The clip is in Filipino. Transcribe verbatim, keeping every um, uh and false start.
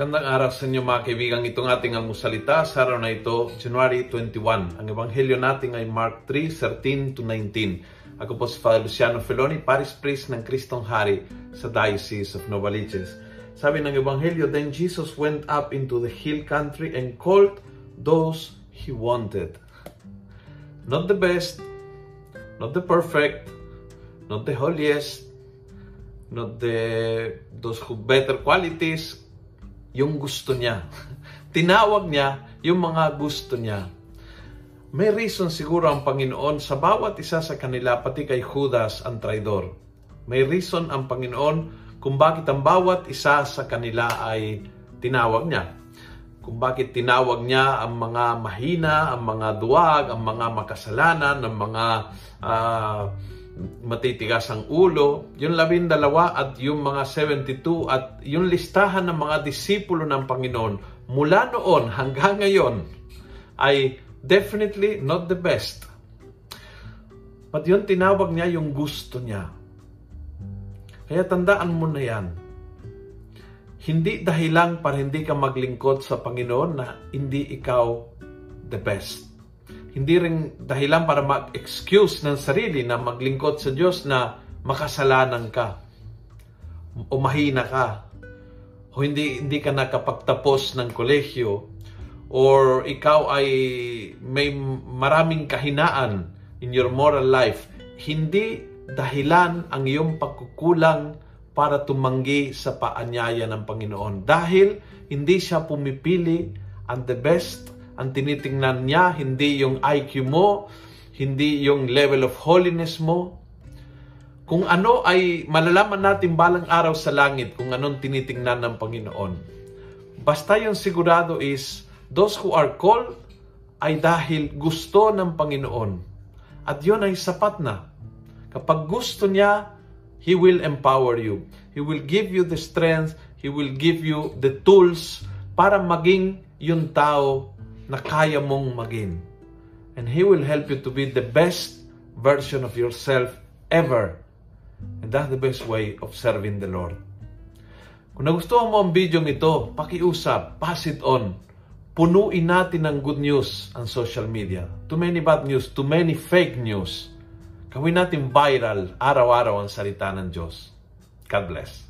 Magandang araw sa inyo mga kaibigan. Itong ating almusalita sa araw na ito, January twenty-one. Ang ebanghelyo natin ay Mark three, thirteen to nineteen. Ako po si Father Luciano Feloni, Parish Priest ng Kristong Hari sa Diocese of Novaliches. Sabi ng ebanghelyo, then Jesus went up into the hill country and called those he wanted. Not the best, not the perfect, not the holiest, not the those who better qualities, yung gusto niya. Tinawag niya yung mga gusto niya. May reason siguro ang Panginoon sa bawat isa sa kanila, pati kay Judas ang traidor. May reason ang Panginoon kung bakit ang bawat isa sa kanila ay tinawag niya. Kung bakit tinawag niya ang mga mahina, ang mga duwag, ang mga makasalanan, ang mga... Uh, matitigas ang ulo, yung labing dalawa at yung mga seventy-two at yung listahan ng mga disipulo ng Panginoon mula noon hanggang ngayon ay definitely not the best. But yun, tinawag niya yung gusto niya. Kaya tandaan mo na yan. Hindi dahilan para hindi ka maglingkod sa Panginoon na hindi ikaw the best. Hindi rin dahilan para mag-excuse ng sarili na maglingkod sa Diyos na makasalanan ka o mahina ka o hindi, hindi ka nakapagtapos ng kolehiyo or ikaw ay may maraming kahinaan in your moral life. Hindi dahilan ang iyong pagkukulang para tumanggi sa paanyaya ng Panginoon dahil hindi siya pumipili ang the best. Ang tinitingnan niya, hindi yung I Q mo, hindi yung level of holiness mo. Kung ano ay malalaman natin balang araw sa langit kung anong tinitingnan ng Panginoon. Basta yung sigurado is, those who are called ay dahil gusto ng Panginoon. At yun ay sapat na. Kapag gusto niya, He will empower you. He will give you the strength. He will give you the tools para maging yung tao na kaya mong maging. And He will help you to be the best version of yourself ever. And that's the best way of serving the Lord. Kung nagustuhan mo ang video nito, pakiusap, pass it on. Punuin natin ng good news ang social media. Too many bad news, too many fake news. Gawin natin viral, araw-araw ang salita ng Diyos. God bless.